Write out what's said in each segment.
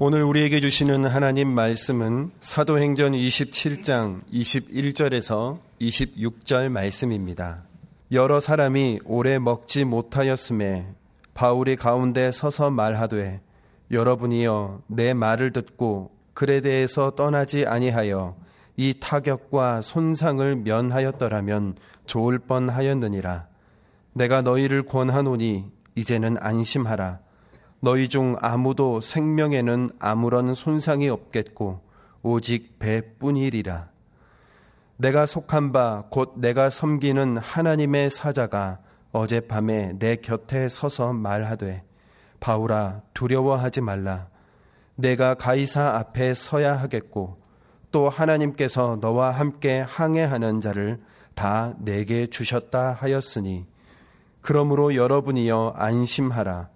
오늘 우리에게 주시는 하나님 말씀은 사도행전 27장 21절에서 26절 말씀입니다. 여러 사람이 오래 먹지 못하였음에 바울이 가운데 서서 말하되 여러분이여 내 말을 듣고 그레대에서 떠나지 아니하여 이 타격과 손상을 면하였더라면 좋을 뻔하였느니라. 내가 너희를 권하노니 이제는 안심하라. 너희 중 아무도 생명에는 아무런 손상이 없겠고 오직 배뿐이리라. 내가 속한 바 곧 내가 섬기는 하나님의 사자가 어젯밤에 내 곁에 서서 말하되 바울아 두려워하지 말라. 내가 가이사 앞에 서야 하겠고 또 하나님께서 너와 함께 항해하는 자를 다 내게 주셨다 하였으니 그러므로 여러분이여 안심하라.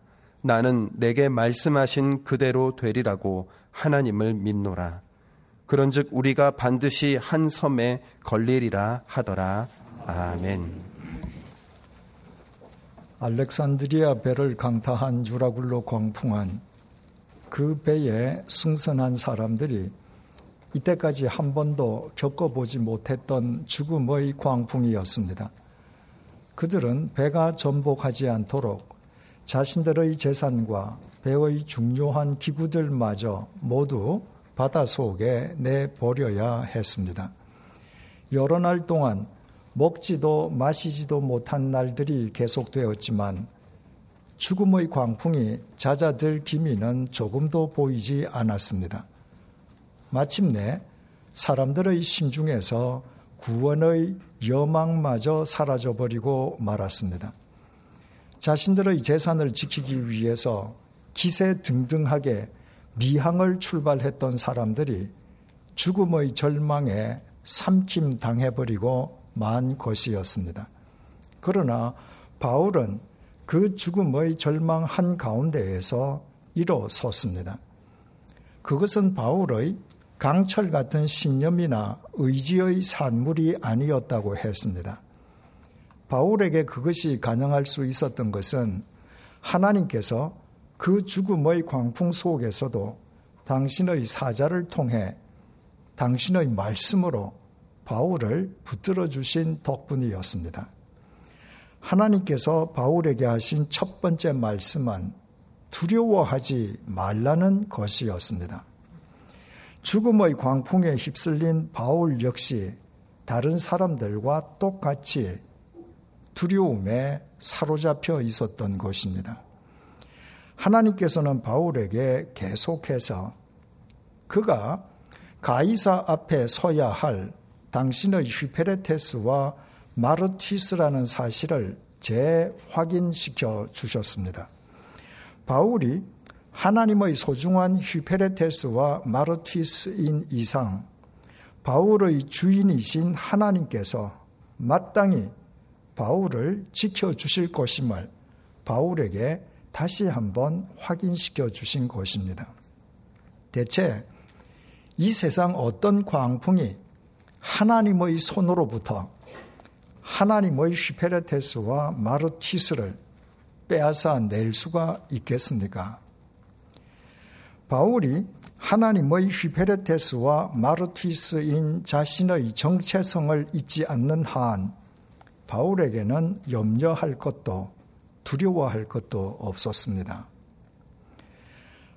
나는 내게 말씀하신 그대로 되리라고 하나님을 믿노라. 그런즉 우리가 반드시 한 섬에 걸리리라 하더라. 아멘. 알렉산드리아 배를 강타한 유라굴로 광풍한 그 배에 승선한 사람들이 이때까지 한 번도 겪어보지 못했던 죽음의 광풍이었습니다. 그들은 배가 전복하지 않도록 자신들의 재산과 배의 중요한 기구들마저 모두 바다 속에 내버려야 했습니다. 여러 날 동안 먹지도 마시지도 못한 날들이 계속되었지만 죽음의 광풍이 잦아들 기미는 조금도 보이지 않았습니다. 마침내 사람들의 심중에서 구원의 여망마저 사라져버리고 말았습니다. 자신들의 재산을 지키기 위해서 기세등등하게 미항을 출발했던 사람들이 죽음의 절망에 삼킴 당해버리고 만 것이었습니다. 그러나 바울은 그 죽음의 절망 한가운데에서 일어섰습니다. 그것은 바울의 강철 같은 신념이나 의지의 산물이 아니었다고 했습니다. 바울에게 그것이 가능할 수 있었던 것은 하나님께서 그 죽음의 광풍 속에서도 당신의 사자를 통해 당신의 말씀으로 바울을 붙들어 주신 덕분이었습니다. 하나님께서 바울에게 하신 첫 번째 말씀은 두려워하지 말라는 것이었습니다. 죽음의 광풍에 휩쓸린 바울 역시 다른 사람들과 똑같이 두려움에 사로잡혀 있었던 것입니다. 하나님께서는 바울에게 계속해서 그가 가이사 앞에 서야 할 당신의 휘페레테스와 마르튀스라는 사실을 재확인시켜 주셨습니다. 바울이 하나님의 소중한 휘페레테스와 마르튀스인 이상 바울의 주인이신 하나님께서 마땅히 바울을 지켜주실 것임을 바울에게 다시 한번 확인시켜 주신 것입니다. 대체 이 세상 어떤 광풍이 하나님의 손으로부터 하나님의 휘페레테스와 마르튀스를 빼앗아 낼 수가 있겠습니까? 바울이 하나님의 휘페레테스와 마르튀스인 자신의 정체성을 잊지 않는 한 바울에게는 염려할 것도 두려워할 것도 없었습니다.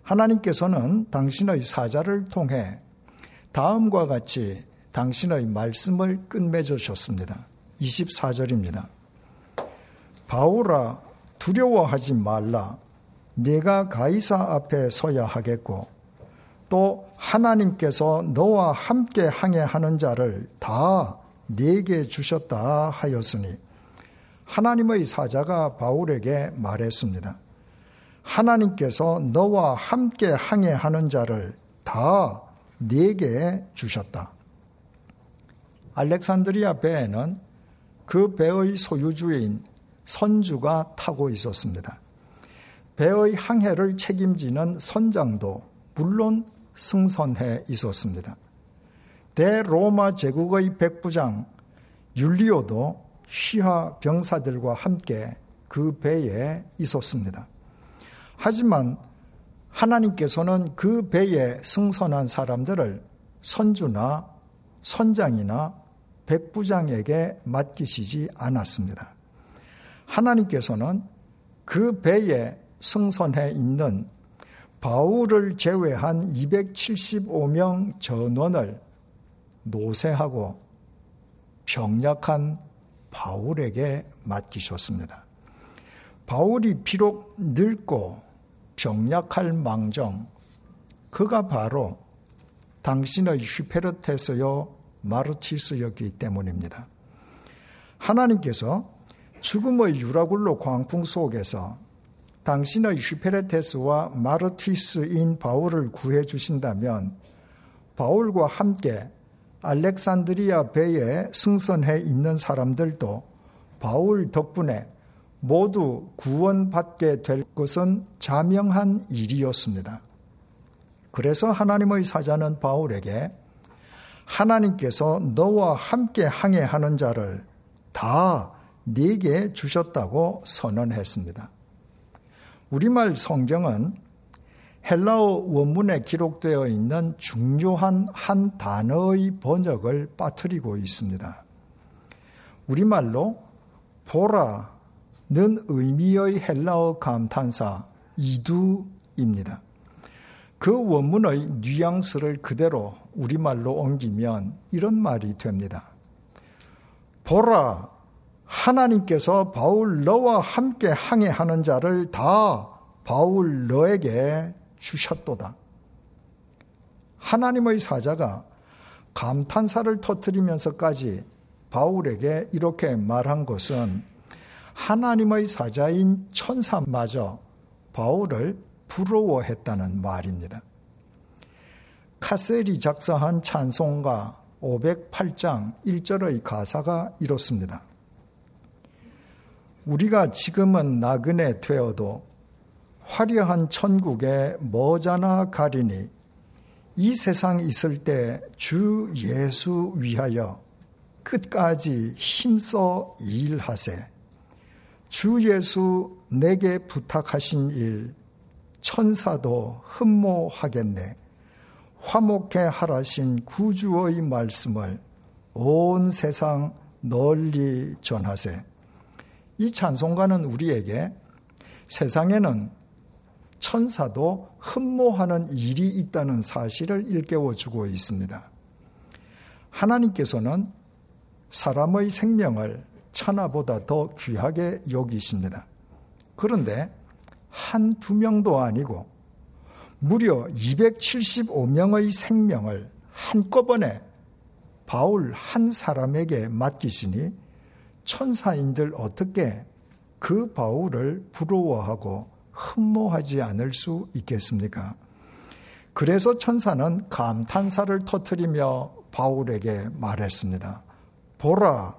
하나님께서는 당신의 사자를 통해 다음과 같이 당신의 말씀을 끝맺으셨습니다. 24절입니다. 바울아 두려워하지 말라. 네가 가이사 앞에 서야 하겠고 또 하나님께서 너와 함께 항해하는 자를 다 네게 주셨다 하였으니 하나님의 사자가 바울에게 말했습니다. 하나님께서 너와 함께 항해하는 자를 다 네게 주셨다. 알렉산드리아 배에는 그 배의 소유주인 선주가 타고 있었습니다. 배의 항해를 책임지는 선장도 물론 승선해 있었습니다. 대로마 제국의 백부장 율리오도 시하 병사들과 함께 그 배에 있었습니다. 하지만 하나님께서는 그 배에 승선한 사람들을 선주나 선장이나 백부장에게 맡기시지 않았습니다. 하나님께서는 그 배에 승선해 있는 바울을 제외한 275명 전원을 노쇠하고 병약한 바울에게 맡기셨습니다. 바울이 비록 늙고 병약할 망정 그가 바로 당신의 휘페르테스요 마르치스였기 때문입니다. 하나님께서 죽음의 유라굴로 광풍 속에서 당신의 휘페르테스와 마르티스인 바울을 구해주신다면 바울과 함께 알렉산드리아 배에 승선해 있는 사람들도 바울 덕분에 모두 구원받게 될 것은 자명한 일이었습니다. 그래서 하나님의 사자는 바울에게 하나님께서 너와 함께 항해하는 자를 다 네게 주셨다고 선언했습니다. 우리말 성경은 헬라어 원문에 기록되어 있는 중요한 한 단어의 번역을 빠뜨리고 있습니다. 우리말로 보라는 의미의 헬라어 감탄사 이두입니다. 그 원문의 뉘앙스를 그대로 우리말로 옮기면 이런 말이 됩니다. 보라, 하나님께서 바울 너와 함께 항해하는 자를 다 바울 너에게 주셨도다. 하나님의 사자가 감탄사를 터뜨리면서까지 바울에게 이렇게 말한 것은 하나님의 사자인 천사마저 바울을 부러워했다는 말입니다. 카셀이 작사한 찬송가 508장 1절의 가사가 이렇습니다. 우리가 지금은 나그네 되어도 화려한 천국에 머잖아 가리니 이 세상 있을 때 주 예수 위하여 끝까지 힘써 일하세. 주 예수 내게 부탁하신 일 천사도 흠모하겠네. 화목해 하라신 구주의 말씀을 온 세상 널리 전하세. 이 찬송가는 우리에게 세상에는 천사도 흠모하는 일이 있다는 사실을 일깨워주고 있습니다. 하나님께서는 사람의 생명을 천하보다 더 귀하게 여기십니다. 그런데 한두 명도 아니고 무려 275명의 생명을 한꺼번에 바울 한 사람에게 맡기시니 천사인들 어떻게 그 바울을 부러워하고 흠모하지 않을 수 있겠습니까? 그래서 천사는 감탄사를 터뜨리며 바울에게 말했습니다. 보라,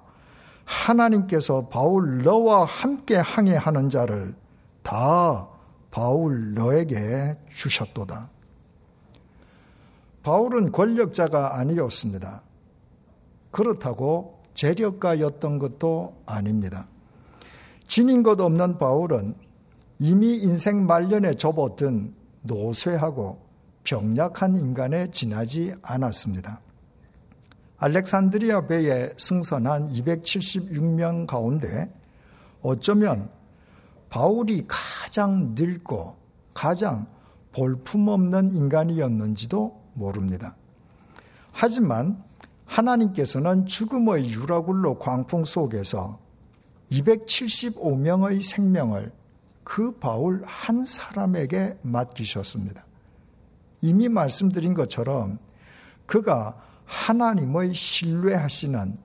하나님께서 바울 너와 함께 항해하는 자를 다 바울 너에게 주셨도다. 바울은 권력자가 아니었습니다. 그렇다고 재력가였던 것도 아닙니다. 지닌 것 없는 바울은 이미 인생 말년에 접어든 노쇠하고 병약한 인간에 지나지 않았습니다. 알렉산드리아 배에 승선한 276명 가운데 어쩌면 바울이 가장 늙고 가장 볼품없는 인간이었는지도 모릅니다. 하지만 하나님께서는 죽음의 유라굴로 광풍 속에서 275명의 생명을 그 바울 한 사람에게 맡기셨습니다. 이미 말씀드린 것처럼 그가 하나님의 신뢰하시는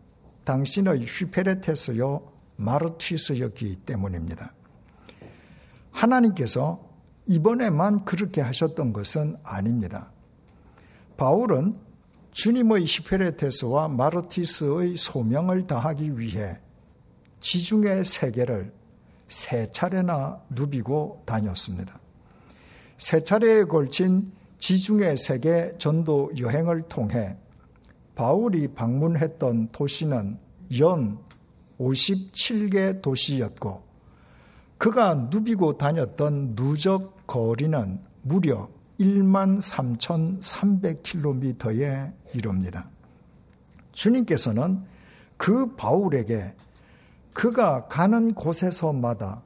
당신의 휘페레테스요 마르티스였기 때문입니다. 하나님께서 이번에만 그렇게 하셨던 것은 아닙니다. 바울은 주님의 휘페레테스와 마르티스의 소명을 다하기 위해 지중해 세계를 세 차례나 누비고 다녔습니다. 세 차례에 걸친 지중해 세계 전도 여행을 통해 바울이 방문했던 도시는 연 57개 도시였고 그가 누비고 다녔던 누적 거리는 무려 13,300km에 이릅니다. 주님께서는 그 바울에게 그가 가는 곳에서마다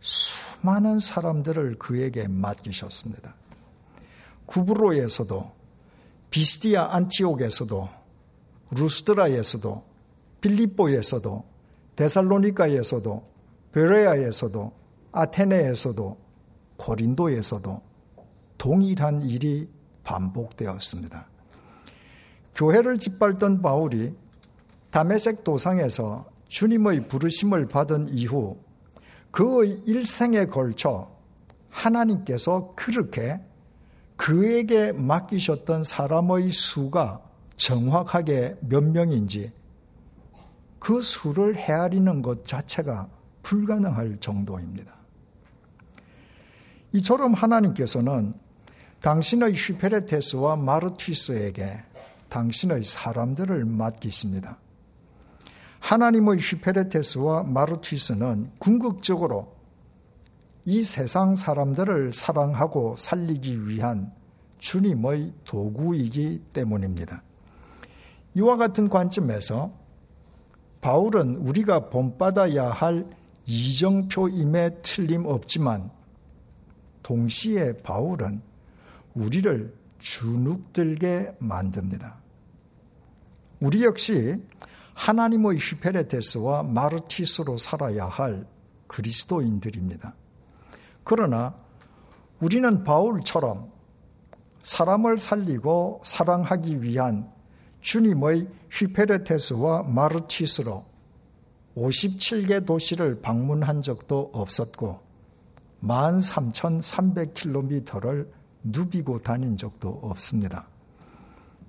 수많은 사람들을 그에게 맡기셨습니다. 구브로에서도 비스디아 안티옥에서도 루스드라에서도 빌립보에서도 데살로니가에서도 베레아에서도 아테네에서도 고린도에서도 동일한 일이 반복되었습니다. 교회를 짓밟던 바울이 다메섹 도상에서 주님의 부르심을 받은 이후 그의 일생에 걸쳐 하나님께서 그렇게 그에게 맡기셨던 사람의 수가 정확하게 몇 명인지 그 수를 헤아리는 것 자체가 불가능할 정도입니다. 이처럼 하나님께서는 당신의 휘페레테스와 마르튀스에게 당신의 사람들을 맡기십니다. 하나님의 휘페레테스와 마르튀스는 궁극적으로 이 세상 사람들을 사랑하고 살리기 위한 주님의 도구이기 때문입니다. 이와 같은 관점에서 바울은 우리가 본받아야 할 이정표임에 틀림없지만 동시에 바울은 우리를 주눅들게 만듭니다. 우리 역시 하나님의 휘페레테스와 마르티스로 살아야 할 그리스도인들입니다. 그러나 우리는 바울처럼 사람을 살리고 사랑하기 위한 주님의 휘페레테스와 마르티스로 57개 도시를 방문한 적도 없었고 13,300km를 누비고 다닌 적도 없습니다.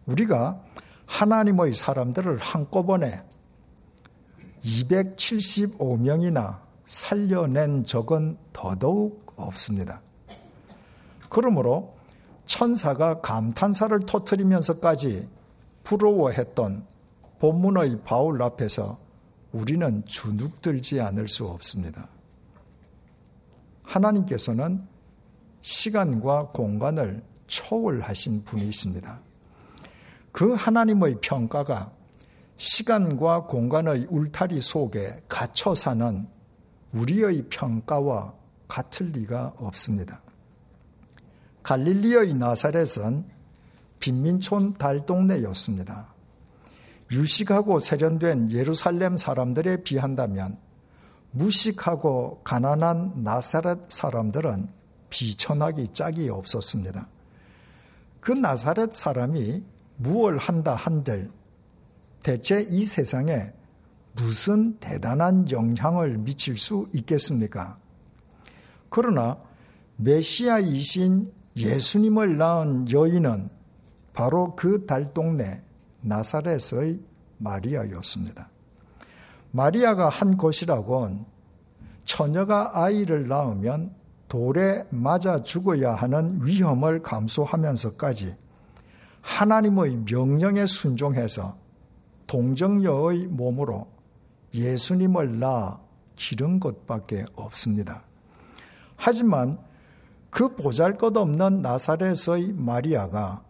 우리가 하나님의 사람들을 한꺼번에 275명이나 살려낸 적은 더더욱 없습니다. 그러므로 천사가 감탄사를 터뜨리면서까지 부러워했던 본문의 바울 앞에서 우리는 주눅들지 않을 수 없습니다. 하나님께서는 시간과 공간을 초월하신 분이십니다. 그 하나님의 평가가 시간과 공간의 울타리 속에 갇혀 사는 우리의 평가와 같을 리가 없습니다. 갈릴리의 나사렛은 빈민촌 달동네였습니다. 유식하고 세련된 예루살렘 사람들에 비한다면 무식하고 가난한 나사렛 사람들은 비천하기 짝이 없었습니다. 그 나사렛 사람이 무얼 한다 한들 대체 이 세상에 무슨 대단한 영향을 미칠 수 있겠습니까? 그러나 메시아이신 예수님을 낳은 여인은 바로 그 달동네 나사렛의 마리아였습니다. 마리아가 한 것이라곤 처녀가 아이를 낳으면 돌에 맞아 죽어야 하는 위험을 감수하면서까지 하나님의 명령에 순종해서 동정녀의 몸으로 예수님을 낳아 기른 것밖에 없습니다. 하지만 그 보잘것없는 나사렛의 마리아가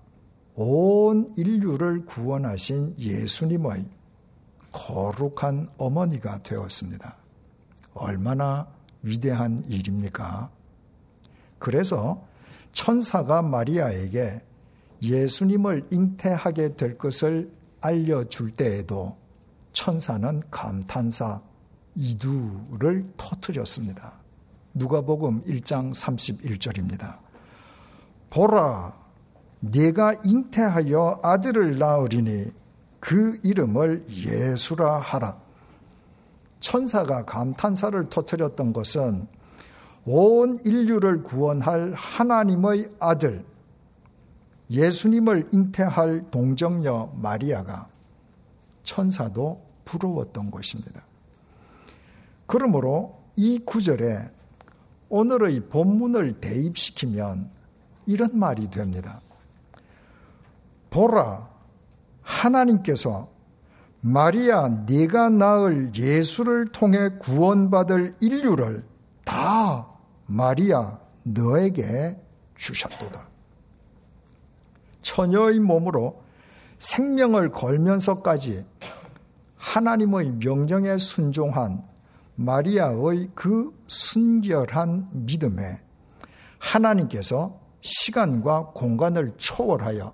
온 인류를 구원하신 예수님의 거룩한 어머니가 되었습니다. 얼마나 위대한 일입니까? 그래서 천사가 마리아에게 예수님을 잉태하게 될 것을 알려줄 때에도 천사는 감탄사 이두를 터뜨렸습니다. 누가복음 1장 31절입니다. 보라, 네가 잉태하여 아들을 낳으리니 그 이름을 예수라 하라. 천사가 감탄사를 터뜨렸던 것은 온 인류를 구원할 하나님의 아들 예수님을 잉태할 동정녀 마리아가 천사도 부러웠던 것입니다. 그러므로 이 구절에 오늘의 본문을 대입시키면 이런 말이 됩니다. 보라, 하나님께서 마리아 네가 낳을 예수를 통해 구원받을 인류를 다 마리아 너에게 주셨도다. 처녀의 몸으로 생명을 걸면서까지 하나님의 명령에 순종한 마리아의 그 순결한 믿음에 하나님께서 시간과 공간을 초월하여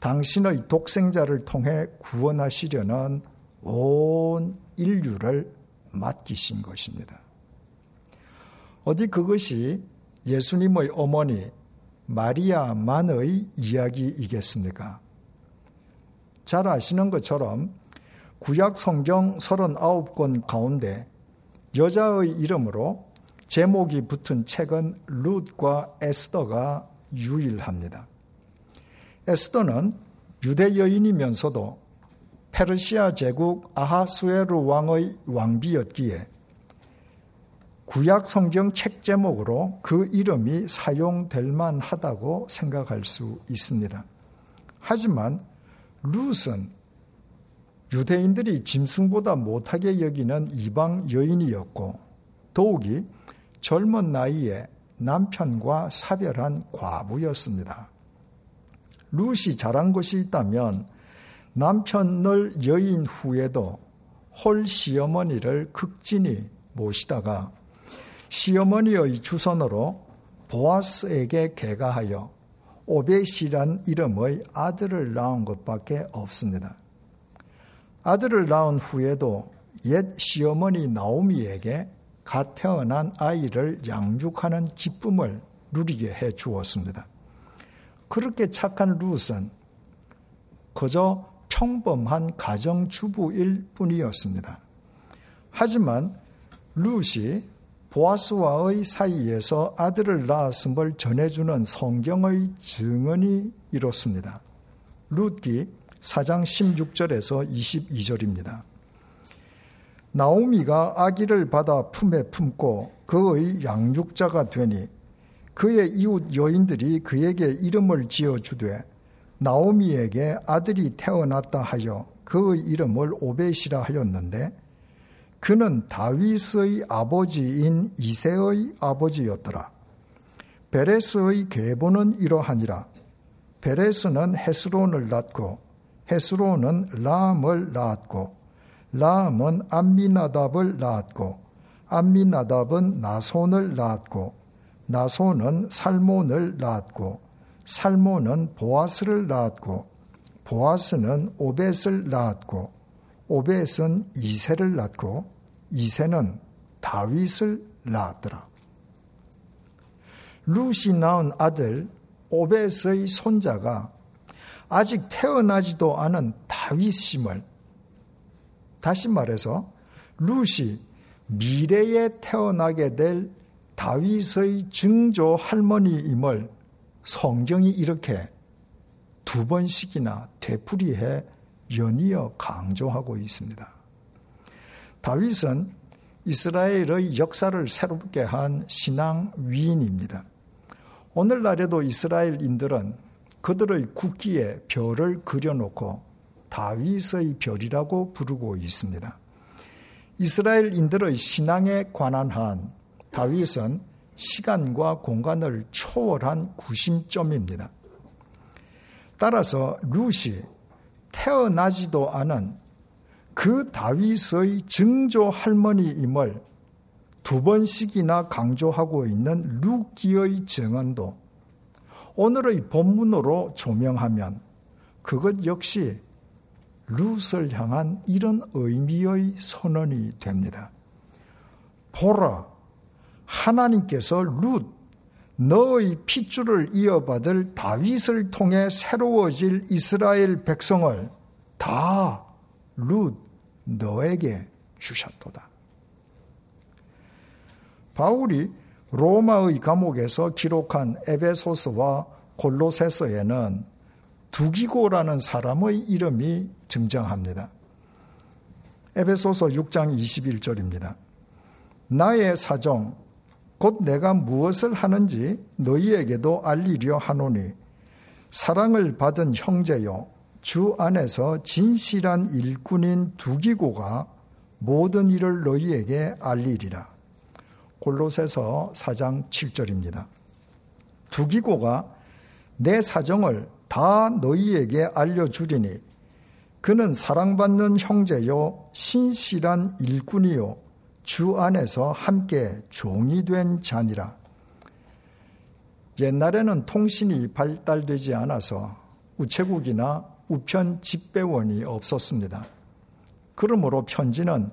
당신의 독생자를 통해 구원하시려는 온 인류를 맡기신 것입니다. 어디 그것이 예수님의 어머니 마리아만의 이야기이겠습니까? 잘 아시는 것처럼 구약 성경 39권 가운데 여자의 이름으로 제목이 붙은 책은 룻과 에스더가 유일합니다. 에스더는 유대 여인이면서도 페르시아 제국 아하수에르 왕의 왕비였기에 구약 성경 책 제목으로 그 이름이 사용될 만하다고 생각할 수 있습니다. 하지만 룻은 유대인들이 짐승보다 못하게 여기는 이방 여인이었고 더욱이 젊은 나이에 남편과 사별한 과부였습니다. 룻이 잘한 것이 있다면 남편을 여인 후에도 홀 시어머니를 극진히 모시다가 시어머니의 주선으로 보아스에게 개가하여 오벳이란 이름의 아들을 낳은 것밖에 없습니다. 아들을 낳은 후에도 옛 시어머니 나오미에게 갓 태어난 아이를 양육하는 기쁨을 누리게 해 주었습니다. 그렇게 착한 룻은 그저 평범한 가정주부일 뿐이었습니다. 하지만 룻이 보아스와의 사이에서 아들을 낳았음을 전해주는 성경의 증언이 이렇습니다. 룻기 4장 16절에서 22절입니다. 나오미가 아기를 받아 품에 품고 그의 양육자가 되니 그의 이웃 여인들이 그에게 이름을 지어주되 나오미에게 아들이 태어났다 하여 그의 이름을 오벳이라 하였는데 그는 다윗의 아버지인 이새의 아버지였더라. 베레스의 계보는 이러하니라. 베레스는 헤스론을 낳고 헤스론은 라암을 낳았고 라암은 암미나답을 낳았고 암미나답은 나손을 낳았고 나손은 살몬을 낳았고 살몬은 보아스를 낳았고 보아스는 오벳을 낳았고 오벳은 이새를 낳고 이새는 다윗을 낳았더라. 룻이 낳은 아들 오벳의 손자가 아직 태어나지도 않은 다윗임을, 다시 말해서 룻이 미래에 태어나게 될 다윗의 증조 할머니임을 성경이 이렇게 두 번씩이나 되풀이해 연이어 강조하고 있습니다. 다윗은 이스라엘의 역사를 새롭게 한 신앙 위인입니다. 오늘날에도 이스라엘인들은 그들의 국기에 별을 그려놓고 다윗의 별이라고 부르고 있습니다. 이스라엘인들의 신앙에 관한 한 다윗은 시간과 공간을 초월한 구심점입니다. 따라서 룻이 태어나지도 않은 그 다윗의 증조 할머니임을 두 번씩이나 강조하고 있는 룻기의 증언도 오늘의 본문으로 조명하면 그것 역시 룻을 향한 이런 의미의 선언이 됩니다. 보라, 하나님께서 룻, 너의 핏줄을 이어받을 다윗을 통해 새로워질 이스라엘 백성을 다 룻, 너에게 주셨도다. 바울이 로마의 감옥에서 기록한 에베소서와 골로새서에는 두기고라는 사람의 이름이 등장합니다. 에베소서 6장 21절입니다. 나의 사정, 곧 내가 무엇을 하는지 너희에게도 알리려 하노니 사랑을 받은 형제여 주 안에서 진실한 일꾼인 두기고가 모든 일을 너희에게 알리리라. 골로새서 4장 7절입니다. 두기고가 내 사정을 다 너희에게 알려주리니 그는 사랑받는 형제요 신실한 일꾼이요 주 안에서 함께 종이 된 자니라. 옛날에는 통신이 발달되지 않아서 우체국이나 우편 집배원이 없었습니다. 그러므로 편지는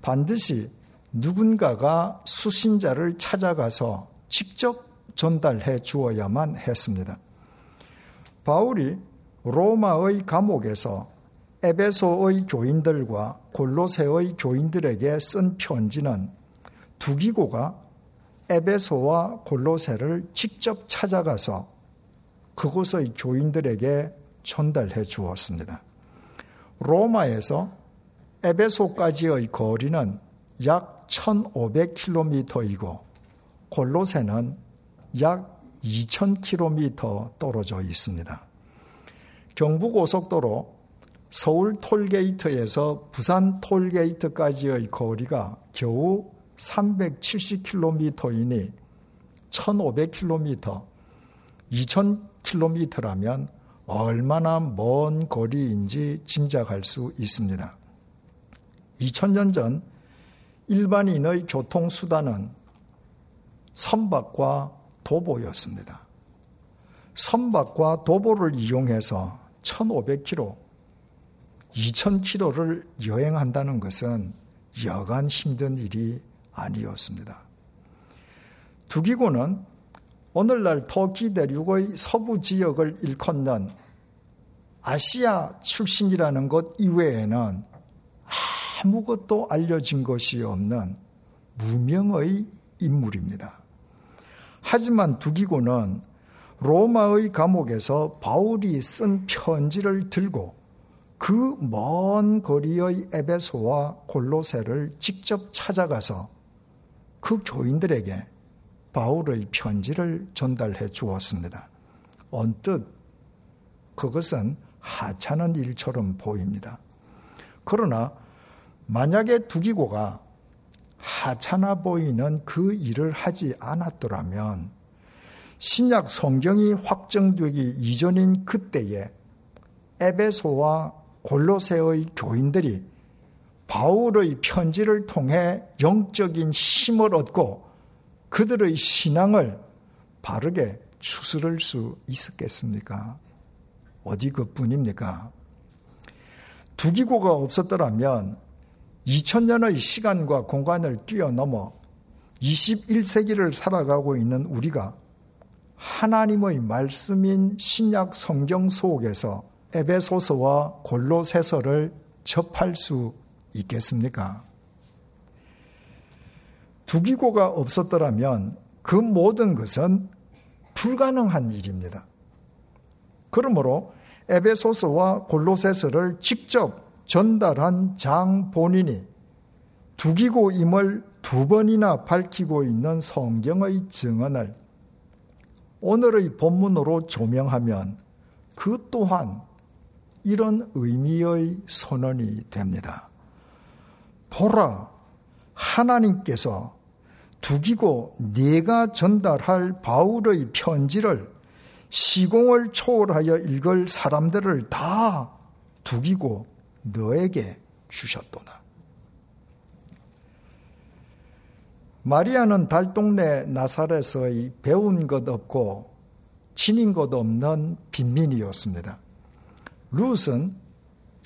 반드시 누군가가 수신자를 찾아가서 직접 전달해 주어야만 했습니다. 바울이 로마의 감옥에서 에베소의 교인들과 골로새의 교인들에게 쓴 편지는 두기고가 에베소와 골로새를 직접 찾아가서 그곳의 교인들에게 전달해 주었습니다. 로마에서 에베소까지의 거리는 약 1,500km이고 골로새는 약 2,000km 떨어져 있습니다. 경부고속도로 서울 톨게이트에서 부산 톨게이트까지의 거리가 겨우 370km이니 1,500km, 2,000km라면 얼마나 먼 거리인지 짐작할 수 있습니다. 2000년 전 일반인의 교통수단은 선박과 도보였습니다. 선박과 도보를 이용해서 1,500km, 2,000km를 여행한다는 것은 여간 힘든 일이 아니었습니다. 두기고는 오늘날 터키 대륙의 서부 지역을 일컫는 아시아 출신이라는 것 이외에는 아무것도 알려진 것이 없는 무명의 인물입니다. 하지만 두기고는 로마의 감옥에서 바울이 쓴 편지를 들고 그 먼 거리의 에베소와 골로새를 직접 찾아가서 그 교인들에게 바울의 편지를 전달해 주었습니다. 언뜻 그것은 하찮은 일처럼 보입니다. 그러나 만약에 두기고가 하찮아 보이는 그 일을 하지 않았더라면 신약 성경이 확정되기 이전인 그때에 에베소와 골로새의 교인들이 바울의 편지를 통해 영적인 힘을 얻고 그들의 신앙을 바르게 추스를 수 있었겠습니까? 어디 그뿐입니까? 두기고가 없었더라면 2000년의 시간과 공간을 뛰어넘어 21세기를 살아가고 있는 우리가 하나님의 말씀인 신약 성경 속에서 에베소서와 골로새서를 접할 수 있겠습니까? 두기고가 없었더라면 그 모든 것은 불가능한 일입니다. 그러므로 에베소서와 골로새서를 직접 전달한 장 본인이 두기고임을 두 번이나 밝히고 있는 성경의 증언을 오늘의 본문으로 조명하면 그 또한 이런 의미의 선언이 됩니다. 보라, 하나님께서 두기고 네가 전달할 바울의 편지를 시공을 초월하여 읽을 사람들을 다 두기고 너에게 주셨도다. 마리아는 달동네 나사렛의 배운 것 없고 지닌 것 없는 빈민이었습니다. 룻은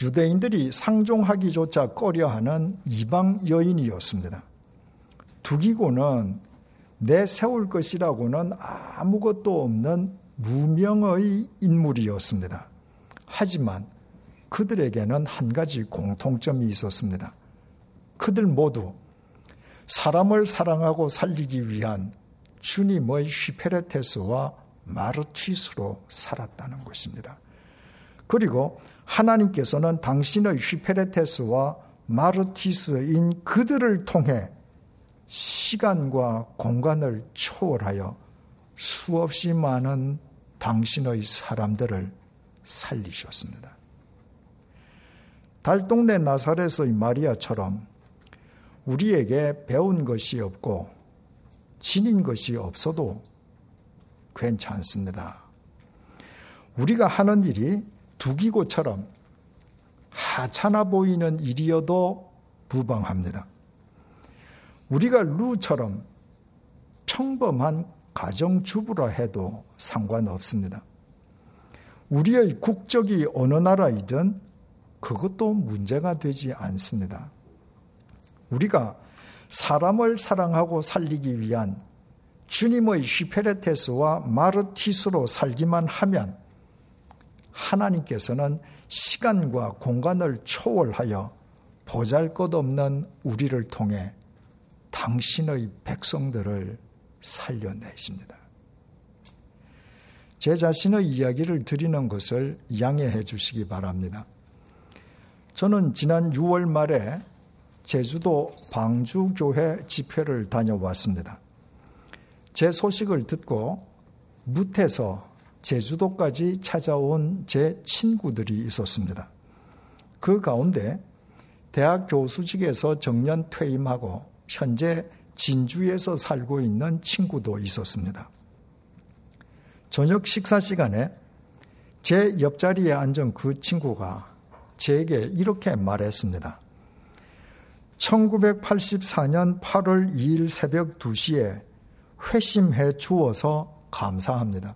유대인들이 상종하기조차 꺼려하는 이방 여인이었습니다. 두기고는 내세울 것이라고는 아무것도 없는 무명의 인물이었습니다. 하지만 그들에게는 한 가지 공통점이 있었습니다. 그들 모두 사람을 사랑하고 살리기 위한 주님의 휘페레테스와 마르튀스로 살았다는 것입니다. 그리고 하나님께서는 당신의 휘페레테스와 마르튀스인 그들을 통해 시간과 공간을 초월하여 수없이 많은 당신의 사람들을 살리셨습니다. 달동네 나사렛의 마리아처럼 우리에게 배운 것이 없고 지닌 것이 없어도 괜찮습니다. 우리가 하는 일이 두기고처럼 하찮아 보이는 일이어도 무방합니다. 우리가 루처럼 평범한 가정주부라 해도 상관없습니다. 우리의 국적이 어느 나라이든 그것도 문제가 되지 않습니다. 우리가 사람을 사랑하고 살리기 위한 주님의 휘페레테스와 마르티스로 살기만 하면 하나님께서는 시간과 공간을 초월하여 보잘것없는 우리를 통해 당신의 백성들을 살려내십니다. 제 자신의 이야기를 드리는 것을 양해해 주시기 바랍니다. 저는 지난 6월 말에 제주도 방주교회 집회를 다녀왔습니다. 제 소식을 듣고 뭇에서 제주도까지 찾아온 제 친구들이 있었습니다. 그 가운데 대학 교수직에서 정년 퇴임하고 현재 진주에서 살고 있는 친구도 있었습니다. 저녁 식사 시간에 제 옆자리에 앉은 그 친구가 제게 이렇게 말했습니다. 1984년 8월 2일 새벽 2시에 회심해 주어서 감사합니다.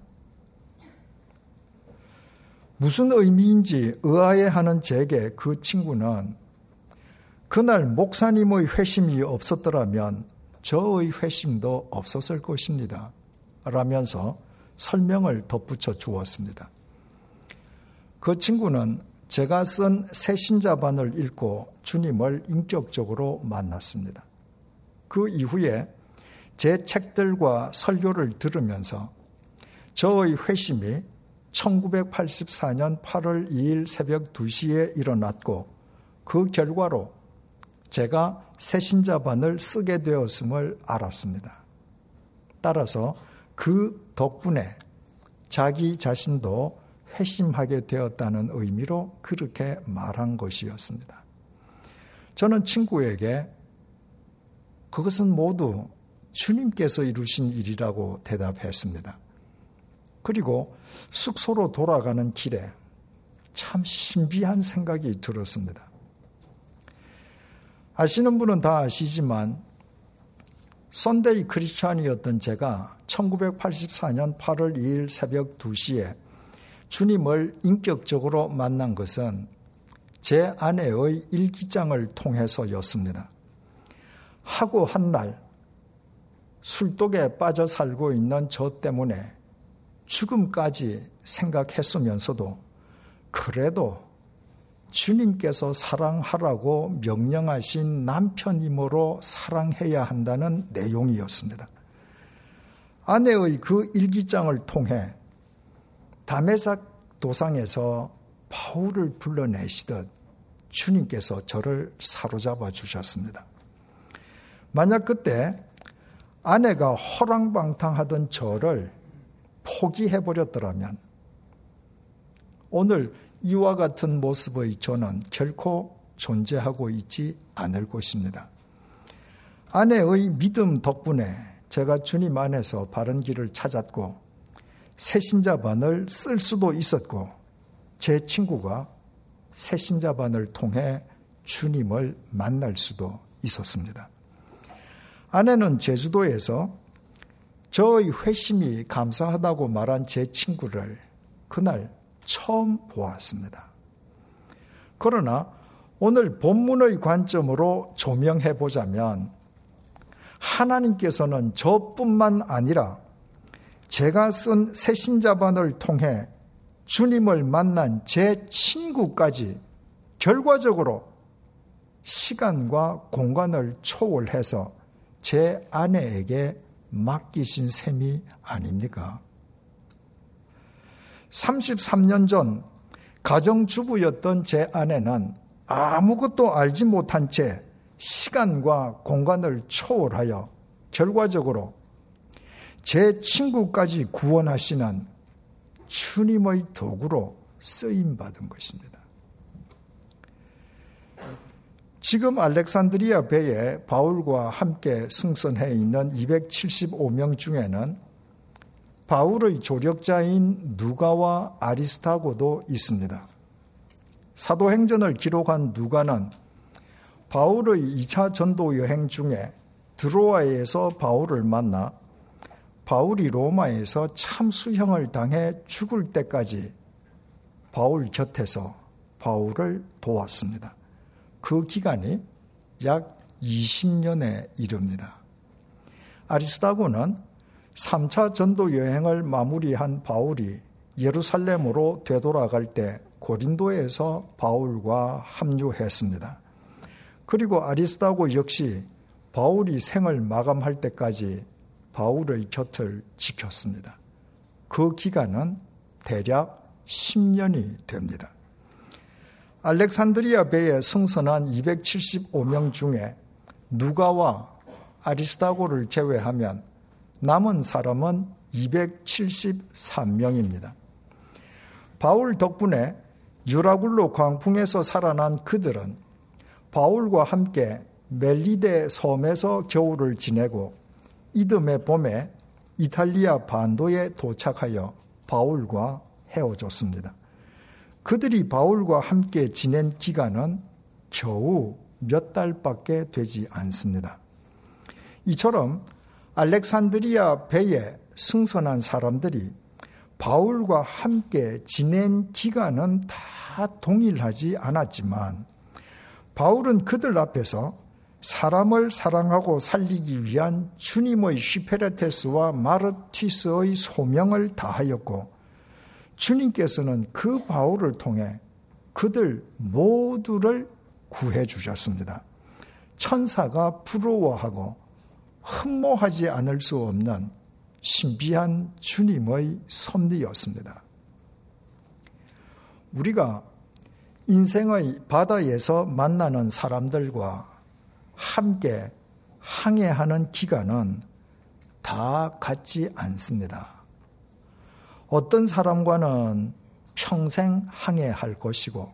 무슨 의미인지 의아해하는 제게 그 친구는 그날 목사님의 회심이 없었더라면 저의 회심도 없었을 것입니다. 라면서 설명을 덧붙여 주었습니다. 그 친구는 제가 쓴 새신자반을 읽고 주님을 인격적으로 만났습니다. 그 이후에 제 책들과 설교를 들으면서 저의 회심이 1984년 8월 2일 새벽 2시에 일어났고 그 결과로 제가 새신자반을 쓰게 되었음을 알았습니다. 따라서 그 덕분에 자기 자신도 회심하게 되었다는 의미로 그렇게 말한 것이었습니다. 저는 친구에게 그것은 모두 주님께서 이루신 일이라고 대답했습니다. 그리고 숙소로 돌아가는 길에 참 신비한 생각이 들었습니다. 아시는 분은 다 아시지만 선데이 크리스찬이었던 제가 1984년 8월 2일 새벽 2시에 주님을 인격적으로 만난 것은 제 아내의 일기장을 통해서였습니다. 하고 한 날 술독에 빠져 살고 있는 저 때문에 죽음까지 생각했으면서도 그래도 주님께서 사랑하라고 명령하신 남편이므로 사랑해야 한다는 내용이었습니다. 아내의 그 일기장을 통해 다메삭 도상에서 바울을 불러내시듯 주님께서 저를 사로잡아 주셨습니다. 만약 그때 아내가 허랑방탕하던 저를 포기해버렸더라면 오늘 이와 같은 모습의 저는 결코 존재하고 있지 않을 것입니다. 아내의 믿음 덕분에 제가 주님 안에서 바른 길을 찾았고 새신자반을 쓸 수도 있었고 제 친구가 새신자반을 통해 주님을 만날 수도 있었습니다. 아내는 제주도에서 저의 회심이 감사하다고 말한 제 친구를 그날 처음 보았습니다. 그러나 오늘 본문의 관점으로 조명해 보자면 하나님께서는 저뿐만 아니라 제가 쓴 새신자반을 통해 주님을 만난 제 친구까지 결과적으로 시간과 공간을 초월해서 제 아내에게 맡기신 셈이 아닙니까? 33년 전 가정주부였던 제 아내는 아무것도 알지 못한 채 시간과 공간을 초월하여 결과적으로 제 친구까지 구원하시는 주님의 도구로 쓰임받은 것입니다. 지금 알렉산드리아 배에 바울과 함께 승선해 있는 275명 중에는 바울의 조력자인 누가와 아리스타고도 있습니다. 사도행전을 기록한 누가는 바울의 2차 전도 여행 중에 드로아에서 바울을 만나 바울이 로마에서 참수형을 당해 죽을 때까지 바울 곁에서 바울을 도왔습니다. 그 기간이 약 20년에 이릅니다. 아리스타고는 3차 전도 여행을 마무리한 바울이 예루살렘으로 되돌아갈 때 고린도에서 바울과 합류했습니다. 그리고 아리스타고 역시 바울이 생을 마감할 때까지 바울의 곁을 지켰습니다. 그 기간은 대략 10년이 됩니다. 알렉산드리아 배에 승선한 275명 중에 누가와 아리스타고를 제외하면 남은 사람은 273명입니다. 바울 덕분에 유라굴로 광풍에서 살아난 그들은 바울과 함께 멜리데 섬에서 겨울을 지내고 이듬해 봄에 이탈리아 반도에 도착하여 바울과 헤어졌습니다. 그들이 바울과 함께 지낸 기간은 겨우 몇 달밖에 되지 않습니다. 이처럼 알렉산드리아 배에 승선한 사람들이 바울과 함께 지낸 기간은 다 동일하지 않았지만 바울은 그들 앞에서 사람을 사랑하고 살리기 위한 주님의 휘페레테스와 마르튀스의 소명을 다하였고 주님께서는 그 바울을 통해 그들 모두를 구해 주셨습니다. 천사가 부러워하고 흠모하지 않을 수 없는 신비한 주님의 섭리였습니다. 우리가 인생의 바다에서 만나는 사람들과 함께 항해하는 기간은 다 같지 않습니다. 어떤 사람과는 평생 항해할 것이고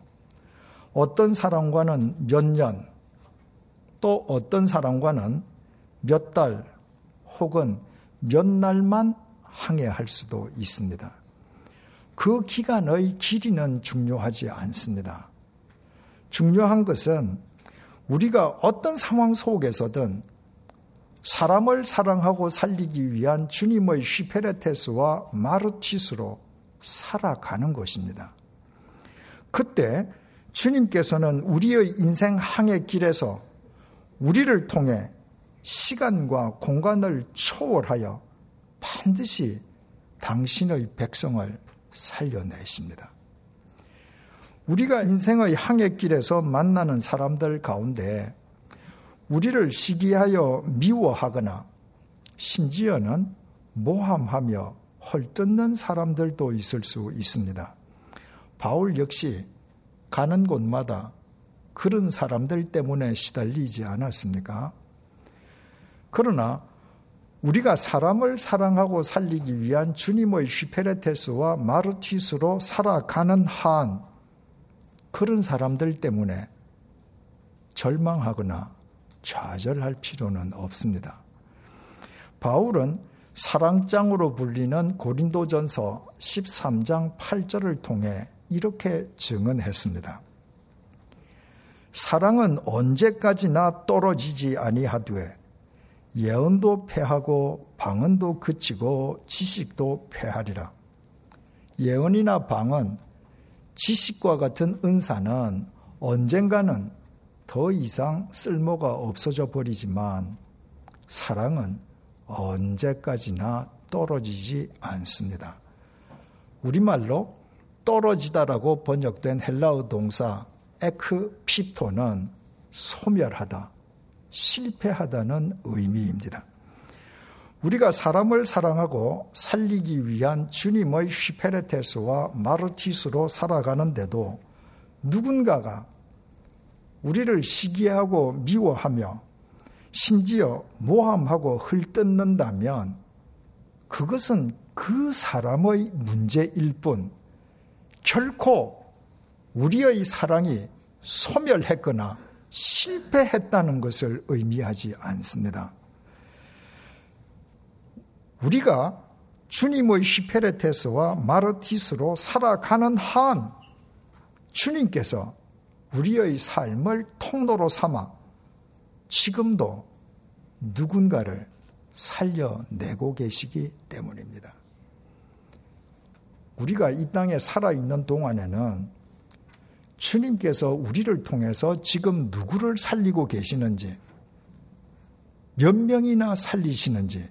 어떤 사람과는 몇 년, 또 어떤 사람과는 몇 달 혹은 몇 날만 항해할 수도 있습니다. 그 기간의 길이는 중요하지 않습니다. 중요한 것은 우리가 어떤 상황 속에서든 사람을 사랑하고 살리기 위한 주님의 휘페레테스와 마르티스로 살아가는 것입니다. 그때 주님께서는 우리의 인생 항해 길에서 우리를 통해 시간과 공간을 초월하여 반드시 당신의 백성을 살려내십니다. 우리가 인생의 항해길에서 만나는 사람들 가운데 우리를 시기하여 미워하거나 심지어는 모함하며 헐뜯는 사람들도 있을 수 있습니다. 바울 역시 가는 곳마다 그런 사람들 때문에 시달리지 않았습니까? 그러나 우리가 사람을 사랑하고 살리기 위한 주님의 휘페레테스와 마르튀스로 살아가는 한 그런 사람들 때문에 절망하거나 좌절할 필요는 없습니다. 바울은 사랑장으로 불리는 고린도전서 13장 8절을 통해 이렇게 증언했습니다. 사랑은 언제까지나 떨어지지 아니하되 예언도 패하고 방언도 그치고 지식도 패하리라. 예언이나 방언, 지식과 같은 은사는 언젠가는 더 이상 쓸모가 없어져 버리지만 사랑은 언제까지나 떨어지지 않습니다. 우리말로 떨어지다라고 번역된 헬라어 동사 에크피토는 소멸하다, 실패하다는 의미입니다. 우리가 사람을 사랑하고 살리기 위한 주님의 휘페레테스와 마르티스로 살아가는데도 누군가가 우리를 시기하고 미워하며 심지어 모함하고 흘뜯는다면 그것은 그 사람의 문제일 뿐 결코 우리의 사랑이 소멸했거나 실패했다는 것을 의미하지 않습니다. 우리가 주님의 시페레테스와 마르티스로 살아가는 한 주님께서 우리의 삶을 통로로 삼아 지금도 누군가를 살려내고 계시기 때문입니다. 우리가 이 땅에 살아있는 동안에는 주님께서 우리를 통해서 지금 누구를 살리고 계시는지, 몇 명이나 살리시는지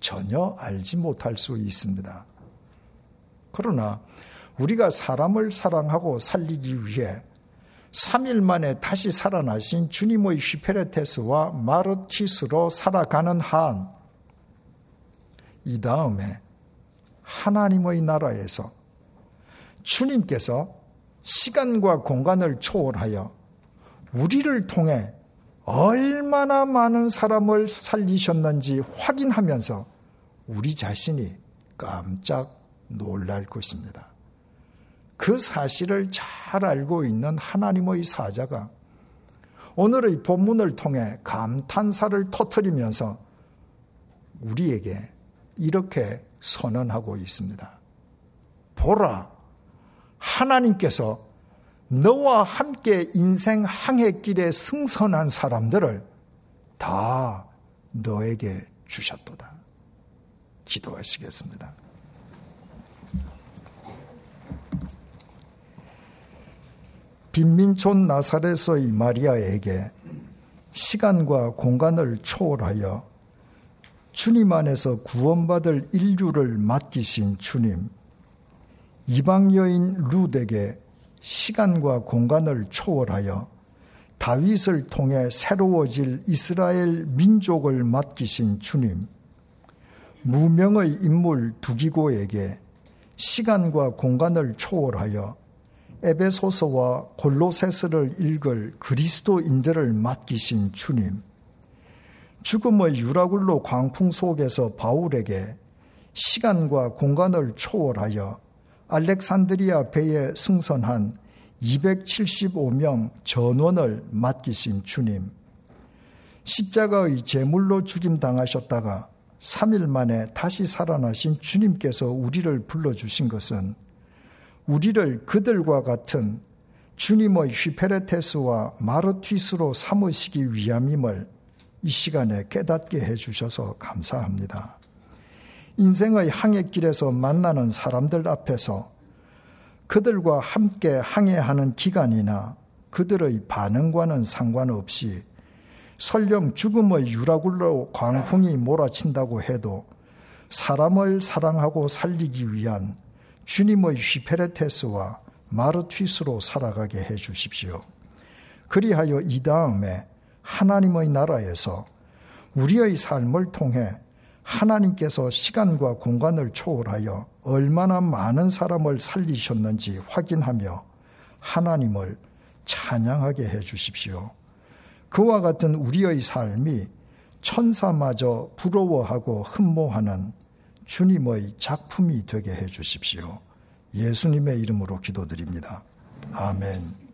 전혀 알지 못할 수 있습니다. 그러나 우리가 사람을 사랑하고 살리기 위해 3일 만에 다시 살아나신 주님의 시페레테스와 마르티스로 살아가는 한, 이 다음에 하나님의 나라에서 주님께서 시간과 공간을 초월하여 우리를 통해 얼마나 많은 사람을 살리셨는지 확인하면서 우리 자신이 깜짝 놀랄 것입니다. 그 사실을 잘 알고 있는 하나님의 사자가 오늘의 본문을 통해 감탄사를 터뜨리면서 우리에게 이렇게 선언하고 있습니다. 보라, 하나님께서 너와 함께 인생 항해길에 승선한 사람들을 다 너에게 주셨도다. 기도하시겠습니다. 빈민촌 나사렛의 마리아에게 시간과 공간을 초월하여 주님 안에서 구원받을 인류를 맡기신 주님, 이방 여인 룻에게 시간과 공간을 초월하여 다윗을 통해 새로워질 이스라엘 민족을 맡기신 주님, 무명의 인물 두기고에게 시간과 공간을 초월하여 에베소서와 골로새서를 읽을 그리스도인들을 맡기신 주님, 죽음의 유라굴로 광풍 속에서 바울에게 시간과 공간을 초월하여 알렉산드리아 배에 승선한 275명 전원을 맡기신 주님, 십자가의 제물로 죽임당하셨다가 3일 만에 다시 살아나신 주님께서 우리를 불러주신 것은 우리를 그들과 같은 주님의 휘페레테스와 마르티스로 삼으시기 위함임을 이 시간에 깨닫게 해주셔서 감사합니다. 인생의 항해길에서 만나는 사람들 앞에서 그들과 함께 항해하는 기간이나 그들의 반응과는 상관없이 설령 죽음의 유라굴로 광풍이 몰아친다고 해도 사람을 사랑하고 살리기 위한 주님의 시페레테스와 마르티스로 살아가게 해 주십시오. 그리하여 이 다음에 하나님의 나라에서 우리의 삶을 통해 하나님께서 시간과 공간을 초월하여 얼마나 많은 사람을 살리셨는지 확인하며 하나님을 찬양하게 해 주십시오. 그와 같은 우리의 삶이 천사마저 부러워하고 흠모하는 주님의 작품이 되게 해 주십시오. 예수님의 이름으로 기도드립니다. 아멘.